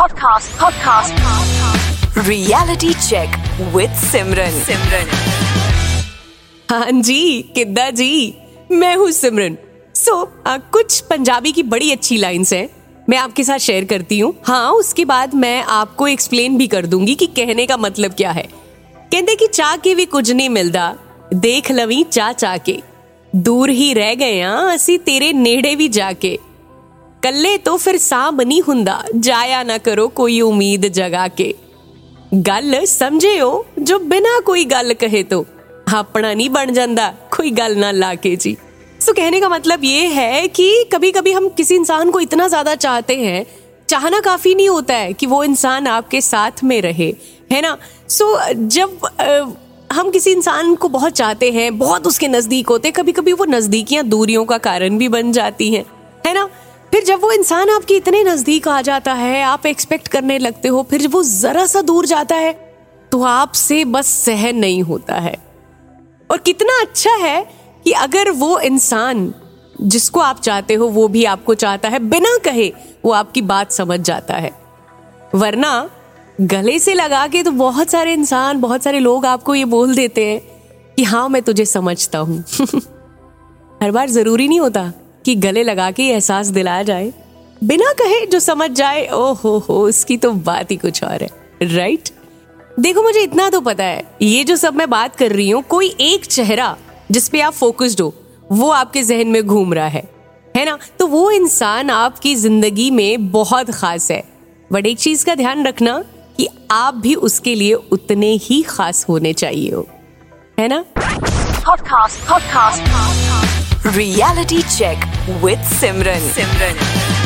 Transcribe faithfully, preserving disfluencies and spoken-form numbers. podcast podcast reality check with Simran Simran haan ji kidda ji main hu Simran so uh, कुछ पंजाबी की बड़ी अच्छी lines हैं मैं आपके साथ शेयर करती हूँ। हाँ, उसके बाद मैं आपको एक्सप्लेन भी कर दूंगी कि कहने का मतलब क्या है। कहते कि चाह के भी कुछ नहीं मिलता, देख लवी चाह चाह के, दूर ही रह गए हां असी तेरे नेड़े भी जाके, कल्ले तो फिर सां बनी हुंदा, जाया ना करो कोई उम्मीद जगा के, गल समझे हो जो बिना कोई गल कहे तो, अपना नहीं बन जांदा कोई गल ना लाके जी। सो कहने का मतलब ये है कि कभी कभी हम किसी इंसान को इतना ज़्यादा चाहते हैं, चाहना काफ़ी नहीं होता है कि वो इंसान आपके साथ में रहे, है ना। सो जब आ, हम किसी इंसान को बहुत चाहते हैं, बहुत उसके नज़दीक होते हैं, कभी कभी वो नज़दीकियाँ दूरियों का कारण भी बन जाती हैं, है ना। फिर जब वो इंसान आपके इतने नज़दीक आ जाता है, आप एक्सपेक्ट करने लगते हो, फिर वो ज़रा सा दूर जाता है तो आपसे बस सहन नहीं होता है। और कितना अच्छा है कि अगर वो इंसान जिसको आप चाहते हो वो भी आपको चाहता है, बिना कहे वो आपकी बात समझ जाता है। वरना गले से लगा के तो बहुत सारे इंसान, बहुत सारे लोग आपको ये बोल देते हैं कि हाँ मैं तुझे समझता हूँ। हर बार ज़रूरी नहीं होता कि गले लगा के एहसास दिलाया जाए, बिना कहे जो समझ जाए, ओ हो हो उसकी तो बात ही कुछ और है, राइट। देखो मुझे इतना तो पता है, ये जो सब मैं बात कर रही हूँ, कोई एक चेहरा जिसपे आप फोकस्ड हो वो आपके जहन में घूम रहा है, है ना, तो वो इंसान आपकी जिंदगी में बहुत खास है। बट एक चीज का ध्यान रखना कि आप भी उसके लिए उतने ही खास होने चाहिए हो, है ना। Podcast podcast reality check with Simran Simran